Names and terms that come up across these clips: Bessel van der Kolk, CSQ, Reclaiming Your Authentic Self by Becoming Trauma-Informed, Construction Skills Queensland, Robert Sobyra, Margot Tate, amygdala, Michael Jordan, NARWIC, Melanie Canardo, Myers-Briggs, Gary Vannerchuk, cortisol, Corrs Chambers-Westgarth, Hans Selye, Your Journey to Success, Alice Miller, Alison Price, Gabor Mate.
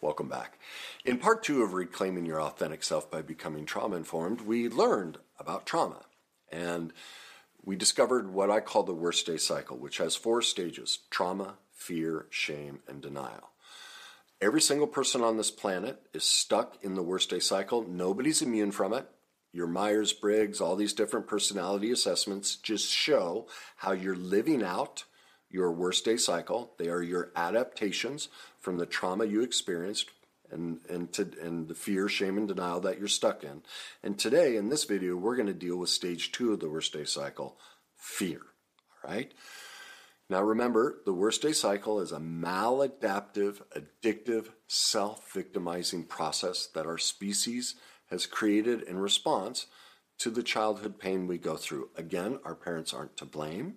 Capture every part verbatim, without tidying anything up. Welcome back. In part two of Reclaiming Your Authentic Self by Becoming Trauma-Informed, we learned about trauma, and we discovered what I call the worst day cycle, which has four stages: trauma, fear, shame, and denial. Every single person on this planet is stuck in the worst day cycle. Nobody's immune from it. Your Myers-Briggs, all these different personality assessments just show how you're living out your worst day cycle. They are your adaptations from the trauma you experienced and and, to, and the fear, shame, and denial that you're stuck in. And today, in this video, we're going to deal with stage two of the worst day cycle, fear. All right? Now remember, the worst day cycle is a maladaptive, addictive, self-victimizing process that our species has created in response to the childhood pain we go through. Again, our parents aren't to blame.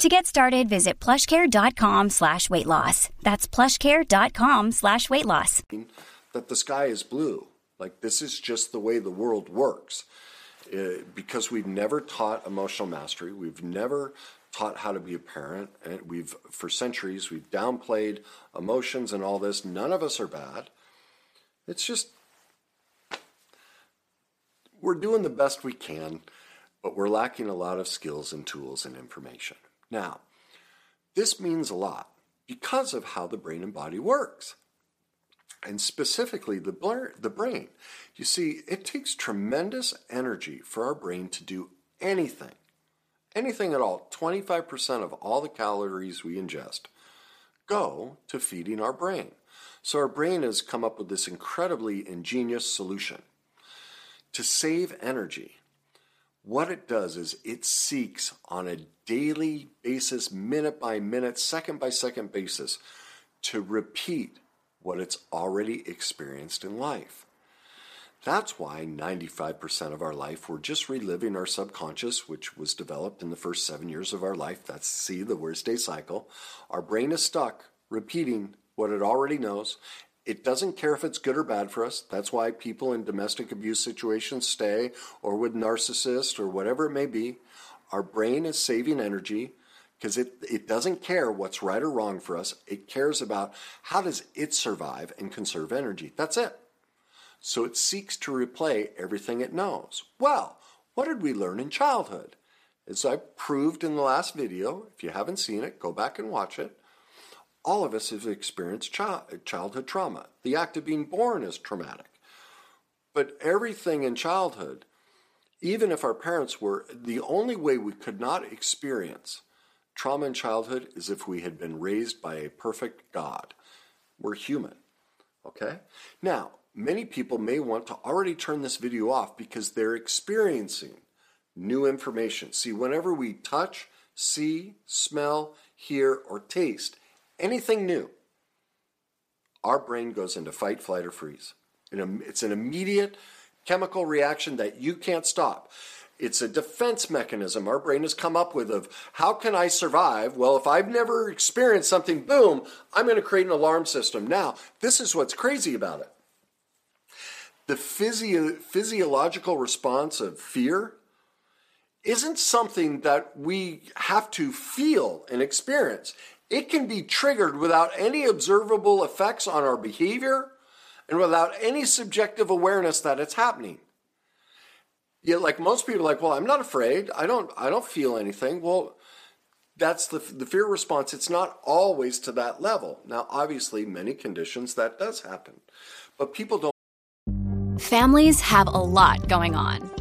To get started, visit plushcare.com slash weight loss. That's plushcare.com slash weight loss. That the sky is blue. Like, this is just the way the world works. Uh, because we've never taught emotional mastery. We've never taught how to be a parent. And we've, for centuries, we've downplayed emotions and all this. None of us are bad. It's just, we're doing the best we can, but we're lacking a lot of skills and tools and information. Now, this means a lot because of how the brain and body works, and specifically the blur, the brain. You see, it takes tremendous energy for our brain to do anything, anything at all. twenty-five percent of all the calories we ingest go to feeding our brain. So our brain has come up with this incredibly ingenious solution to save energy. What it does is it seeks on a daily basis, minute by minute, second by second basis, to repeat what it's already experienced in life. That's why ninety-five percent of our life, we're just reliving our subconscious, which was developed in the first seven years of our life. That's, see, the worst day cycle. Our brain is stuck repeating what it already knows. It doesn't care if it's good or bad for us. That's why people in domestic abuse situations stay, or with narcissists, or whatever it may be. Our brain is saving energy because it, it doesn't care what's right or wrong for us. It cares about how does it survive and conserve energy. That's it. So it seeks to replay everything it knows. Well, what did we learn in childhood? As I proved in the last video, if you haven't seen it, go back and watch it. All of us have experienced childhood trauma. The act of being born is traumatic. But everything in childhood, even if our parents were, the only way we could not experience trauma in childhood is if we had been raised by a perfect God. We're human, okay? Now, many people may want to already turn this video off because they're experiencing new information. See, whenever we touch, see, smell, hear, or taste anything new, our brain goes into fight, flight, or freeze. It's an immediate chemical reaction that you can't stop. It's a defense mechanism our brain has come up with of, how can I survive? Well, if I've never experienced something, boom, I'm going to create an alarm system. Now, this is what's crazy about it. The physio- physiological response of fear isn't something that we have to feel and experience. It can be triggered without any observable effects on our behavior and without any subjective awareness that it's happening. Yet, like most people are like, well, I'm not afraid. I don't I don't feel anything. Well, that's the, the fear response. It's not always to that level. Now, obviously, many conditions that does happen, but people don't. Families have a lot going on.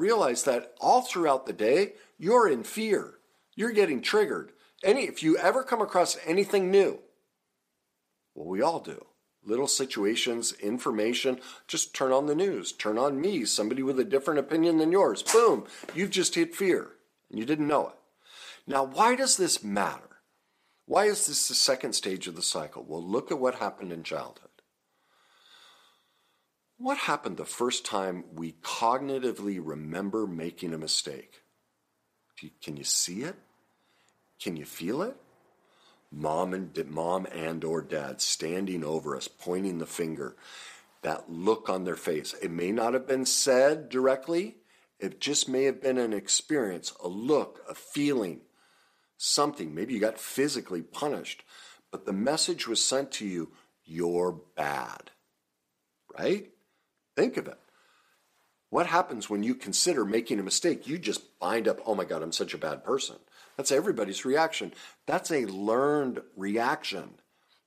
realize that all throughout the day, you're in fear. You're getting triggered. Any, if you ever come across anything new, well, we all do. Little situations, information, just turn on the news, turn on me, somebody with a different opinion than yours. Boom, you've just hit fear, and you didn't know it. Now, why does this matter? Why is this the second stage of the cycle? Well, look at what happened in childhood. What happened the first time we cognitively remember making a mistake? Can you see it? Can you feel it? Mom and mom and or dad standing over us, pointing the finger, that look on their face. It may not have been said directly. It just may have been an experience, a look, a feeling, something. Maybe you got physically punished, but the message was sent to you, you're bad, right? Think of it. What happens when you consider making a mistake? You just bind up, oh my God, I'm such a bad person. That's everybody's reaction. That's a learned reaction.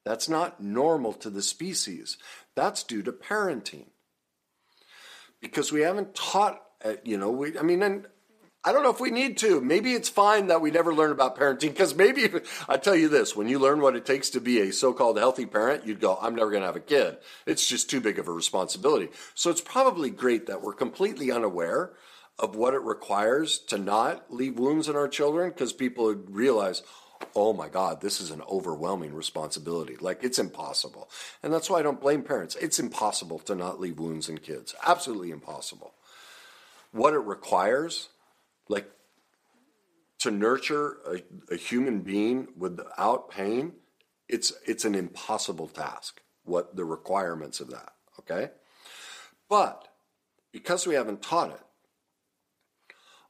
That's not normal to the species. That's due to parenting. Because we haven't taught, you know, we, I mean, and I don't know if we need to. Maybe it's fine that we never learn about parenting, because maybe, I tell you this, when you learn what it takes to be a so-called healthy parent, you'd go, I'm never going to have a kid. It's just too big of a responsibility. So it's probably great that we're completely unaware of what it requires to not leave wounds in our children, because people would realize, oh my God, this is an overwhelming responsibility. Like, it's impossible. And that's why I don't blame parents. It's impossible to not leave wounds in kids. Absolutely impossible. What it requires, like to nurture a, a human being without pain, it's it's an impossible task, what the requirements of that, okay? But because we haven't taught it,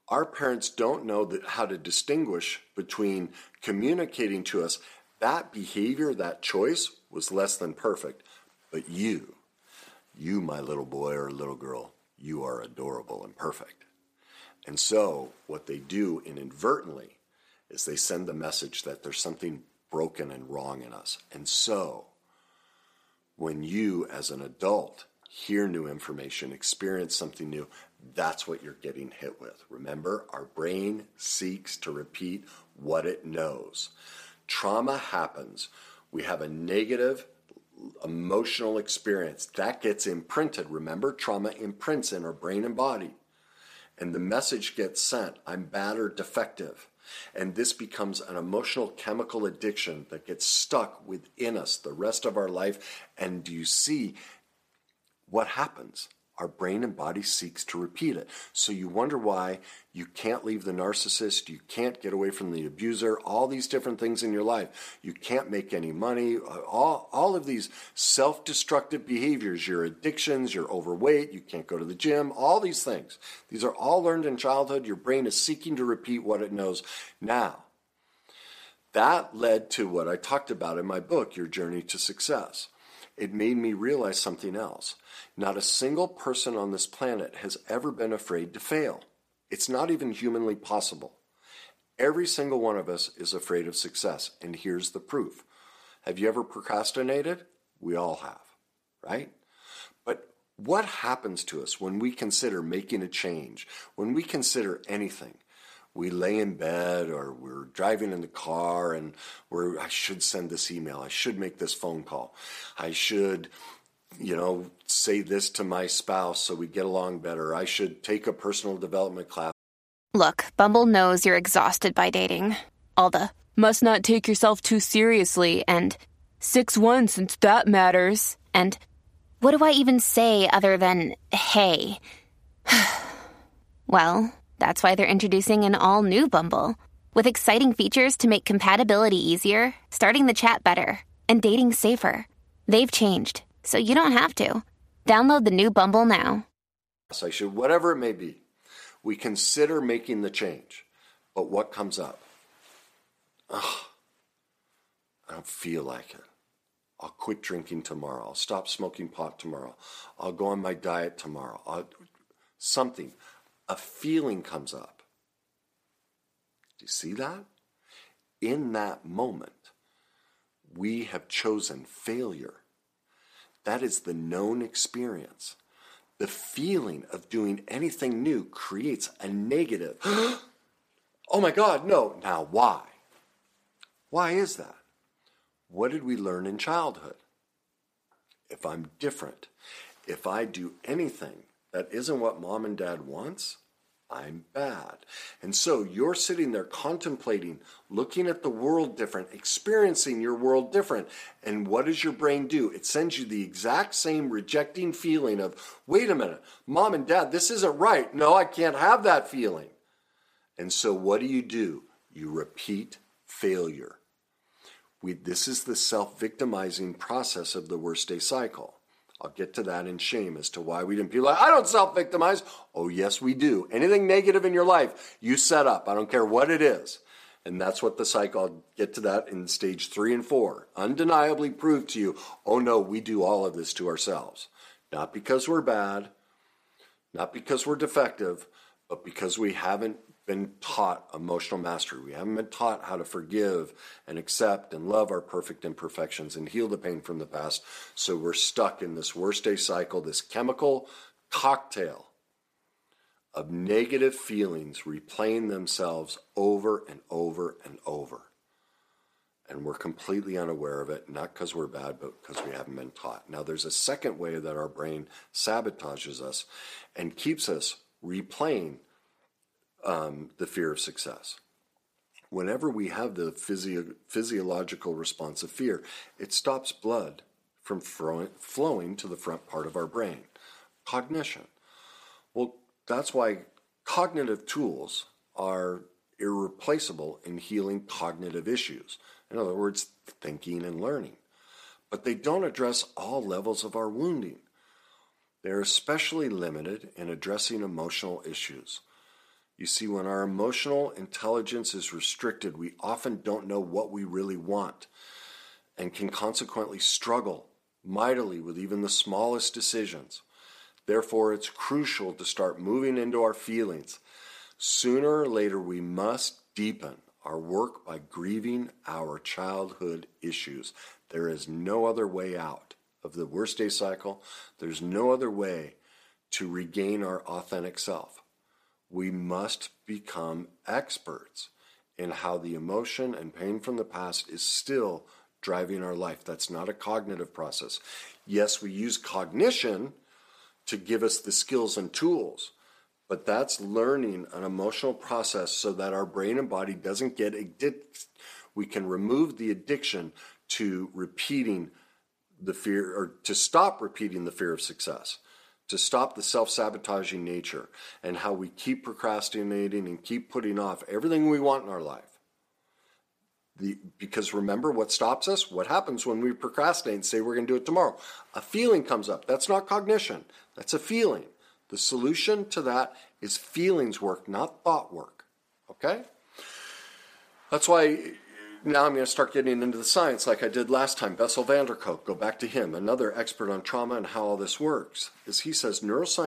our parents don't know that how to distinguish between communicating to us that behavior, that choice was less than perfect, but you, you, my little boy or little girl, you are adorable and perfect. And so what they do inadvertently is they send the message that there's something broken and wrong in us. And so when you as an adult hear new information, experience something new, that's what you're getting hit with. Remember, our brain seeks to repeat what it knows. Trauma happens. We have a negative emotional experience. That gets imprinted. Remember, trauma imprints in our brain and body. And the message gets sent, I'm bad or defective. And this becomes an emotional chemical addiction that gets stuck within us the rest of our life. And do you see what happens? Our brain and body seeks to repeat it. So you wonder why you can't leave the narcissist, you can't get away from the abuser, all these different things in your life. You can't make any money, all, all of these self-destructive behaviors, your addictions, you're overweight, you can't go to the gym, all these things. These are all learned in childhood. Your brain is seeking to repeat what it knows. Now, that led to what I talked about in my book, Your Journey to Success. It made me realize something else. Not a single person on this planet has ever been afraid to fail. It's not even humanly possible. Every single one of us is afraid of success, and here's the proof. Have you ever procrastinated? We all have, right? But what happens to us when we consider making a change, when we consider anything? We lay in bed or we're driving in the car and we're, I should send this email. I should make this phone call. I should, you know, say this to my spouse so we get along better. I should take a personal development class. Look, Bumble knows you're exhausted by dating. All the must not take yourself too seriously and six one since that matters. And what do I even say other than, hey? Well... that's why they're introducing an all-new Bumble with exciting features to make compatibility easier, starting the chat better, and dating safer. They've changed, so you don't have to. Download the new Bumble now. So I should, whatever it may be, we consider making the change, but what comes up? Ugh, I don't feel like it. I'll quit drinking tomorrow. I'll stop smoking pot tomorrow. I'll go on my diet tomorrow. I'll, something. A feeling comes up. Do you see that? In that moment, we have chosen failure. That is the known experience. The feeling of doing anything new creates a negative, oh my God, no. Now, why? Why is that? What did we learn in childhood? If I'm different, if I do anything that isn't what mom and dad wants, I'm bad. And so you're sitting there contemplating, looking at the world different, experiencing your world different. And what does your brain do? It sends you the exact same rejecting feeling of, wait a minute, mom and dad, this isn't right. No, I can't have that feeling. And so what do you do? You repeat failure. We, this is the self-victimizing process of the worst day cycle. I'll get to that in shame as to why we didn't. People are like, I don't self-victimize. Oh, yes, we do. Anything negative in your life, you set up. I don't care what it is. And that's what the cycle, I'll get to that in stage three and four. Undeniably prove to you, oh no, we do all of this to ourselves. Not because we're bad, not because we're defective, but because we haven't been taught emotional mastery. We haven't been taught how to forgive and accept and love our perfect imperfections and heal the pain from the past. So we're stuck in this worst day cycle, this chemical cocktail of negative feelings replaying themselves over and over and over. And we're completely unaware of it, not because we're bad, but because we haven't been taught. Now, there's a second way that our brain sabotages us and keeps us replaying Um, the fear of success. Whenever we have the physio- physiological response of fear, it stops blood from fro- flowing to the front part of our brain. Cognition. Well, that's why cognitive tools are irreplaceable in healing cognitive issues. In other words, thinking and learning. But they don't address all levels of our wounding. They're especially limited in addressing emotional issues. You see, when our emotional intelligence is restricted, we often don't know what we really want and can consequently struggle mightily with even the smallest decisions. Therefore, it's crucial to start moving into our feelings. Sooner or later, we must deepen our work by grieving our childhood issues. There is no other way out of the worst day cycle. There's no other way to regain our authentic self. We must become experts in how the emotion and pain from the past is still driving our life. That's not a cognitive process. Yes, we use cognition to give us the skills and tools, but that's learning an emotional process so that our brain and body doesn't get addicted. We can remove the addiction to repeating the fear, or to stop repeating the fear of success. To stop the self-sabotaging nature and how we keep procrastinating and keep putting off everything we want in our life. The, because remember what stops us? What happens when we procrastinate and say we're going to do it tomorrow? A feeling comes up. That's not cognition. That's a feeling. The solution to that is feelings work, not thought work. Okay? That's why... Now I'm going to start getting into the science like I did last time. Bessel van der Kolk, go back to him, another expert on trauma and how all this works, as he says neuroscience.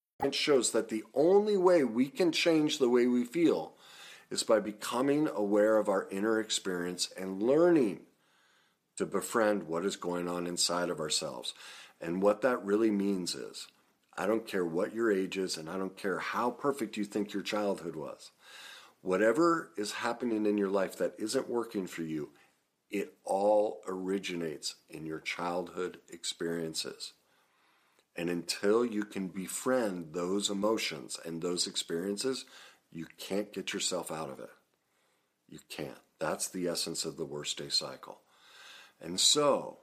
It shows that the only way we can change the way we feel is by becoming aware of our inner experience and learning to befriend what is going on inside of ourselves. And what that really means is, I don't care what your age is, and I don't care how perfect you think your childhood was. Whatever is happening in your life that isn't working for you, it all originates in your childhood experiences. And until you can befriend those emotions and those experiences, you can't get yourself out of it. You can't. That's the essence of the worst day cycle. And so,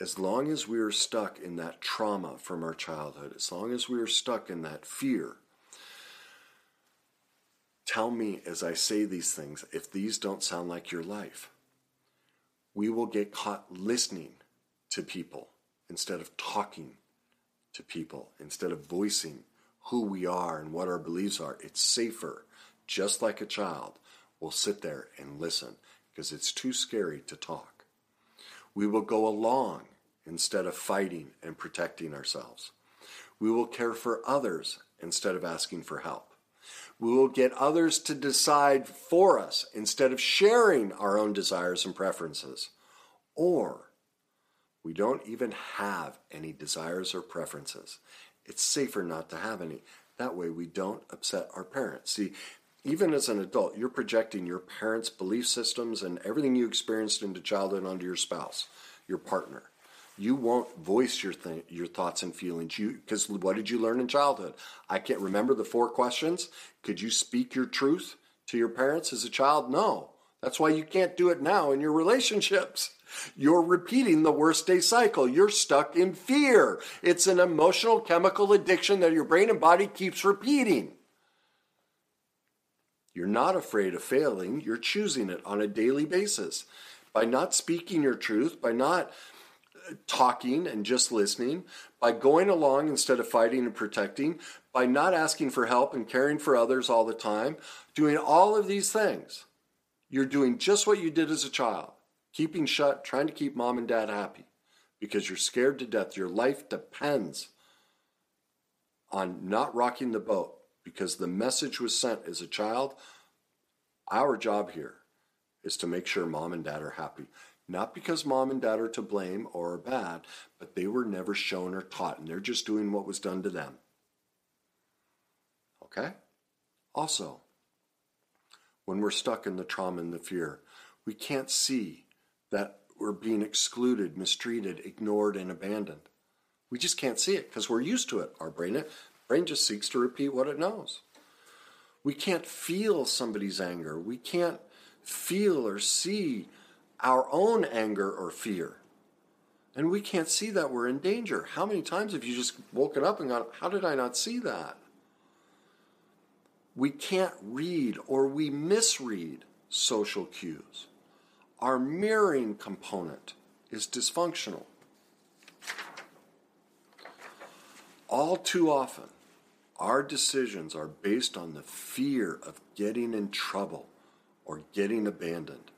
as long as we are stuck in that trauma from our childhood, as long as we are stuck in that fear, tell me as I say these things, if these don't sound like your life, we will get caught listening to people instead of talking to people instead of voicing who we are and what our beliefs are. It's safer, just like a child will sit there and listen because it's too scary to talk. We will go along instead of fighting and protecting ourselves. We will care for others instead of asking for help. We will get others to decide for us instead of sharing our own desires and preferences. Or we don't even have any desires or preferences. It's safer not to have any. That way we don't upset our parents. See, even as an adult, you're projecting your parents' belief systems and everything you experienced into childhood onto your spouse, your partner. You won't voice your th- your thoughts and feelings. You because what did you learn in childhood? I can't remember the four questions. Could you speak your truth to your parents as a child? No. That's why you can't do it now in your relationships. You're repeating the worst day cycle. You're stuck in fear. It's an emotional chemical addiction that your brain and body keeps repeating. You're not afraid of failing. You're choosing it on a daily basis. By not speaking your truth, by not talking and just listening, by going along instead of fighting and protecting, by not asking for help and caring for others all the time, doing all of these things, you're doing just what you did as a child, keeping shut, trying to keep mom and dad happy because you're scared to death. Your life depends on not rocking the boat because the message was sent as a child. Our job here is to make sure mom and dad are happy. Not because mom and dad are to blame or are bad, but they were never shown or taught, and they're just doing what was done to them. Okay? Also, when we're stuck in the trauma and the fear, we can't see that we're being excluded, mistreated, ignored, and abandoned. We just can't see it because we're used to it. Our brain, brain just seeks to repeat what it knows. We can't feel somebody's anger. We can't feel or see our own anger or fear. And we can't see that we're in danger. How many times have you just woken up and gone, how did I not see that? We can't read, or we misread social cues. Our mirroring component is dysfunctional. All too often, our decisions are based on the fear of getting in trouble or getting abandoned,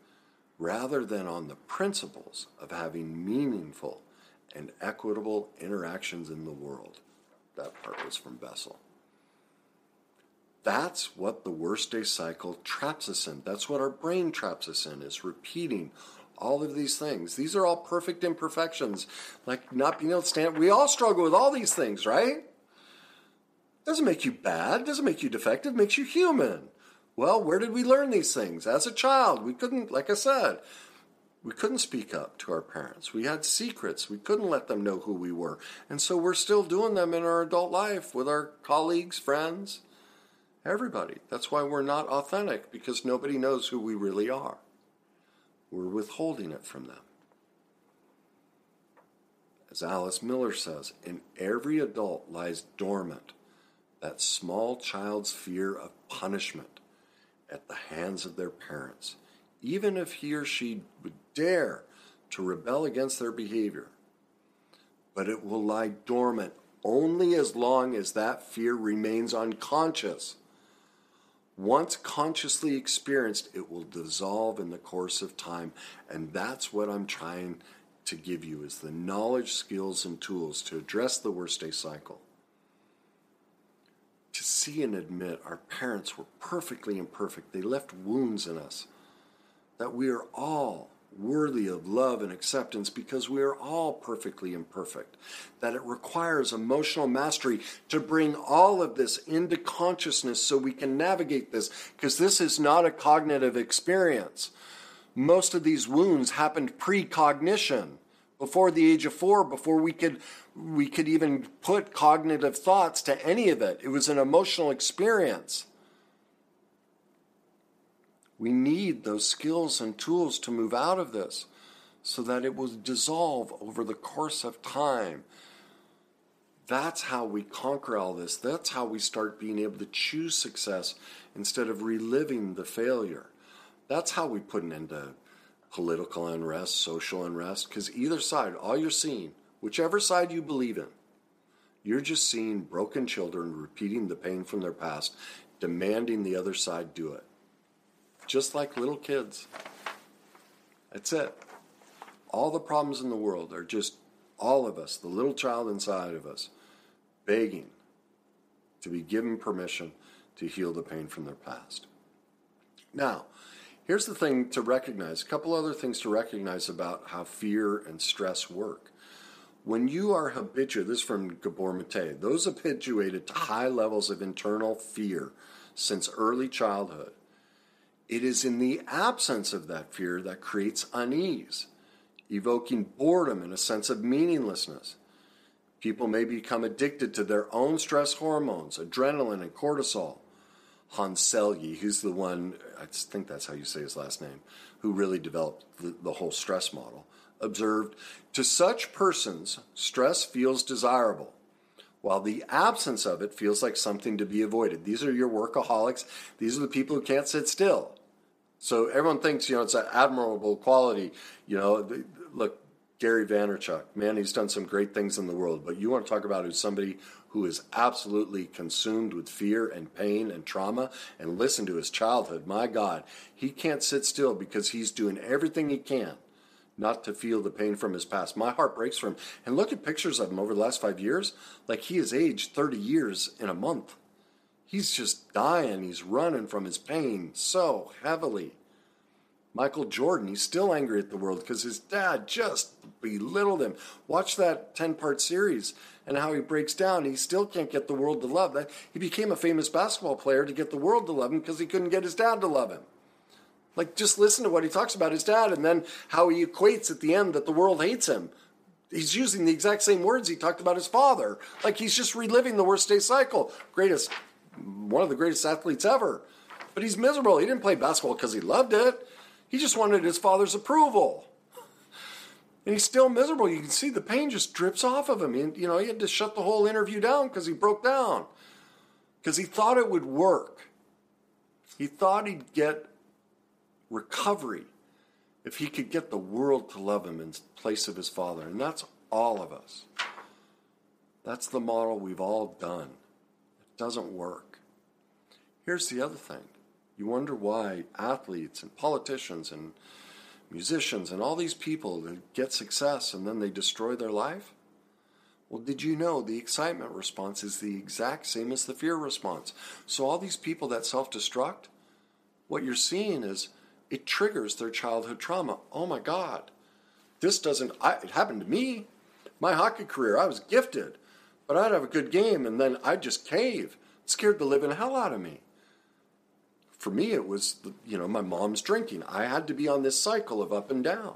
rather than on the principles of having meaningful and equitable interactions in the world. That part was from Bessel. That's what the worst day cycle traps us in. That's what our brain traps us in, is repeating all of these things. These are all perfect imperfections, like not being able to stand. We all struggle with all these things, right? Doesn't make you bad, doesn't make you defective, makes you human. Well, where did we learn these things? As a child, we couldn't, like I said, we couldn't speak up to our parents. We had secrets. We couldn't let them know who we were. And so we're still doing them in our adult life with our colleagues, friends, everybody. That's why we're not authentic, because nobody knows who we really are. We're withholding it from them. As Alice Miller says, in every adult lies dormant that small child's fear of punishment at the hands of their parents, even if he or she would dare to rebel against their behavior. But it will lie dormant only as long as that fear remains unconscious. Once consciously experienced, it will dissolve in the course of time, and that's what I'm trying to give you, is the knowledge, skills, and tools to address the worst day cycle. To see and admit our parents were perfectly imperfect. They left wounds in us. That we are all worthy of love and acceptance because we are all perfectly imperfect. That it requires emotional mastery to bring all of this into consciousness so we can navigate this, because this is not a cognitive experience. Most of these wounds happened pre-cognition, before the age of four, before we could we could even put cognitive thoughts to any of it. It was an emotional experience. We need those skills and tools to move out of this so that it will dissolve over the course of time. That's how we conquer all this. That's how we start being able to choose success instead of reliving the failure. That's how we put an end to political unrest, social unrest, because either side, all you're seeing, whichever side you believe in, You're just seeing broken children repeating the pain from their past, demanding the other side do it. Just like little kids. That's it. All the problems in the world are just all of us, the little child inside of us, begging to be given permission to heal the pain from their past. Now, here's the thing to recognize, a couple other things to recognize about how fear and stress work. When you are habituated, this is from Gabor Mate, those habituated to high levels of internal fear since early childhood, it is in the absence of that fear that creates unease, evoking boredom and a sense of meaninglessness. People may become addicted to their own stress hormones, adrenaline and cortisol. Hans Selye, who's the one, I think that's how you say his last name, who really developed the, the whole stress model, observed, to such persons, stress feels desirable, while the absence of it feels like something to be avoided. These are your workaholics. These are the people who can't sit still. So everyone thinks, you know, it's an admirable quality. You know, look, Gary Vannerchuk, man, he's done some great things in the world, but you want to talk about who's somebody who is absolutely consumed with fear and pain and trauma, and listen to his childhood. My God, he can't sit still because he's doing everything he can not to feel the pain from his past. My heart breaks for him. And look at pictures of him over the last five years. Like, he has aged thirty years in a month. He's just dying. He's running from his pain so heavily. Michael Jordan, he's still angry at the world because his dad just belittled him. Watch that ten-part series and how he breaks down. He still can't get the world to love that. He became a famous basketball player to get the world to love him because he couldn't get his dad to love him. Like, just listen to what he talks about his dad and then how he equates at the end that the world hates him. He's using the exact same words he talked about his father. Like, he's just reliving the worst day cycle. Greatest, one of the greatest athletes ever. But he's miserable. He didn't play basketball because he loved it. He just wanted his father's approval. And he's still miserable. You can see the pain just drips off of him. He, you know, he had to shut the whole interview down because he broke down. Because he thought it would work. He thought he'd get recovery if he could get the world to love him in place of his father. And that's all of us. That's the model we've all done. It doesn't work. Here's the other thing. You wonder why athletes and politicians and musicians and all these people that get success and then they destroy their life? Well, did you know the excitement response is the exact same as the fear response? So all these people that self-destruct, what you're seeing is it triggers their childhood trauma. Oh my God, this doesn't, I, it happened to me. My hockey career, I was gifted, but I'd have a good game and then I'd just cave. It scared the living hell out of me. For me, it was, you know, my mom's drinking. I had to be on this cycle of up and down.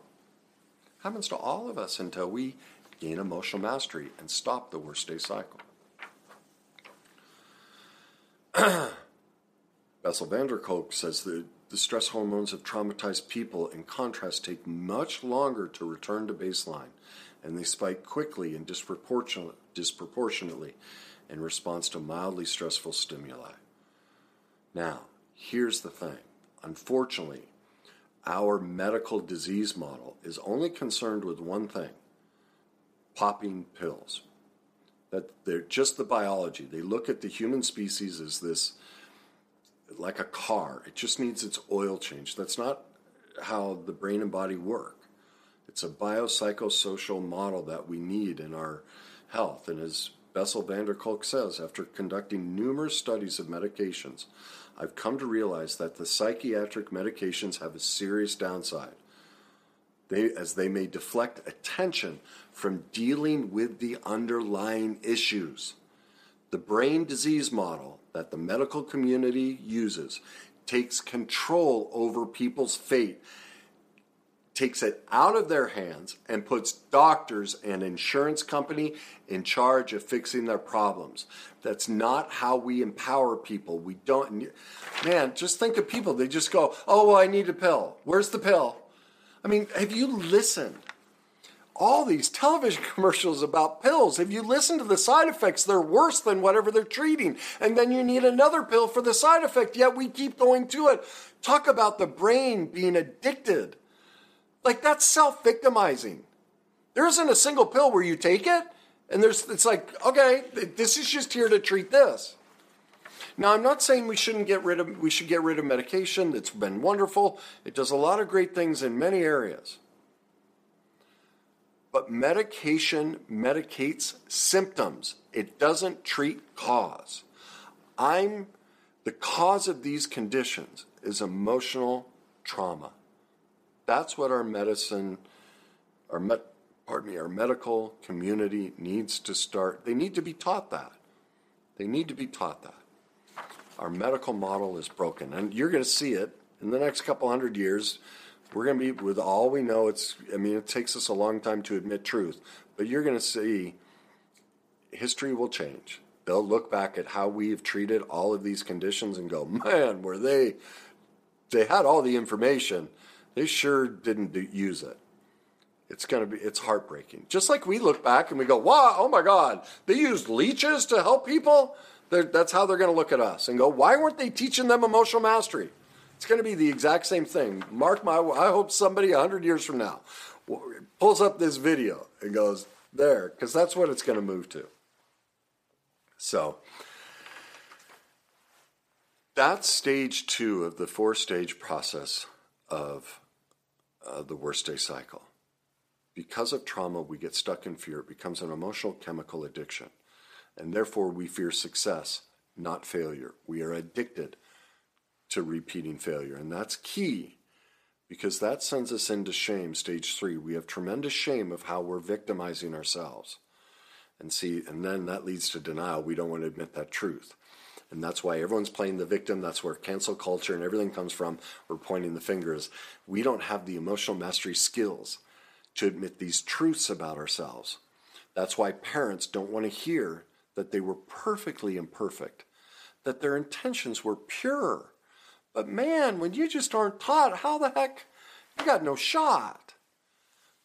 It happens to all of us until we gain emotional mastery and stop the worst day cycle. Bessel van der Kolk says that the stress hormones of traumatized people, in contrast, take much longer to return to baseline, and they spike quickly and disproportionate, disproportionately in response to mildly stressful stimuli. Now, here's the thing. Unfortunately, our medical disease model is only concerned with one thing, popping pills. That they're just the biology. They look at the human species as this, like a car. It just needs its oil change. That's not how the brain and body work. It's a biopsychosocial model that we need in our health. And as Bessel van der Kolk says, after conducting numerous studies of medications, I've come to realize that the psychiatric medications have a serious downside, they, as they may deflect attention from dealing with the underlying issues. The brain disease model that the medical community uses takes control over people's fate, takes it out of their hands, and puts doctors and insurance company in charge of fixing their problems. That's not how we empower people. We don't, man, just think of people. They just go, oh, well, I need a pill. Where's the pill? I mean, have you listened? All these television commercials about pills, if you listen to the side effects, they're worse than whatever they're treating. And then you need another pill for the side effect, yet we keep going to it. Talk about the brain being addicted. Like, that's self-victimizing. There isn't a single pill where you take it And there's it's like, okay, this is just here to treat this. Now, I'm not saying we shouldn't get rid of, we should get rid of medication. It's been wonderful. It does a lot of great things in many areas. But medication medicates symptoms. It doesn't treat cause. I'm, the cause of these conditions is emotional trauma. That's what our medicine, our me, pardon me, our medical community needs to start. They need to be taught that. They need to be taught that. Our medical model is broken, and you're going to see it in the next couple hundred years. We're going to be, with all we know, it's, I mean, it takes us a long time to admit truth, but you're going to see history will change. They'll look back at how we've treated all of these conditions and go, man, were they, they had all the information. They sure didn't do, use it. It's going to be, it's heartbreaking. Just like we look back and we go, wow, oh my God, they used leeches to help people? They're, that's how they're going to look at us and go, why weren't they teaching them emotional mastery? It's going to be the exact same thing. Mark my, I hope somebody one hundred years from now pulls up this video and goes there, because that's what it's going to move to. So that's stage two of the four-stage process of uh, the worst-day cycle. Because of trauma, we get stuck in fear. It becomes an emotional chemical addiction. And therefore, we fear success, not failure. We are addicted to repeating failure. And that's key, because that sends us into shame, stage three. We have tremendous shame of how we're victimizing ourselves. And see, and then that leads to denial. We don't want to admit that truth. And that's why everyone's playing the victim. That's where cancel culture and everything comes from. We're pointing the fingers. We don't have the emotional mastery skills to admit these truths about ourselves. That's why parents don't want to hear that they were perfectly imperfect, that their intentions were pure. But man, when you just aren't taught, how the heck? You got no shot.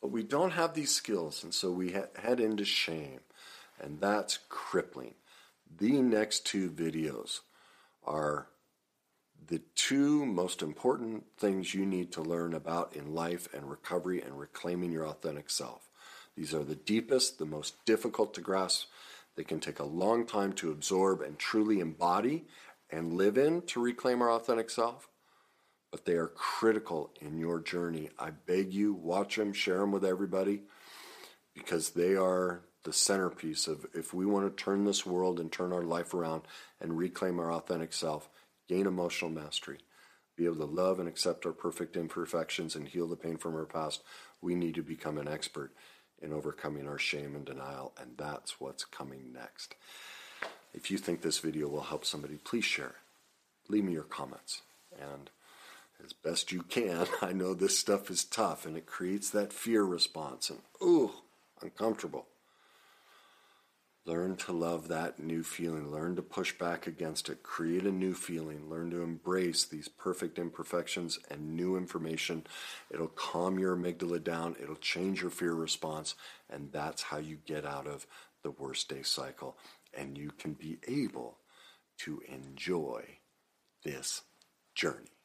But we don't have these skills, and so we ha- head into shame. And that's crippling. The next two videos are the two most important things you need to learn about in life and recovery and reclaiming your authentic self. These are the deepest, the most difficult to grasp. They can take a long time to absorb and truly embody and live in to reclaim our authentic self, but they are critical in your journey. I beg you, watch them, share them with everybody, because they are the centerpiece of, if we want to turn this world and turn our life around and reclaim our authentic self, gain emotional mastery, be able to love and accept our perfect imperfections and heal the pain from our past, we need to become an expert in overcoming our shame and denial, and that's what's coming next. If you think this video will help somebody, please share it. Leave me your comments. And as best you can, I know this stuff is tough and it creates that fear response and, ooh, uncomfortable. Learn to love that new feeling. Learn to push back against it. Create a new feeling. Learn to embrace these perfect imperfections and new information. It'll calm your amygdala down. It'll change your fear response. And that's how you get out of the worst day cycle. And you can be able to enjoy this journey.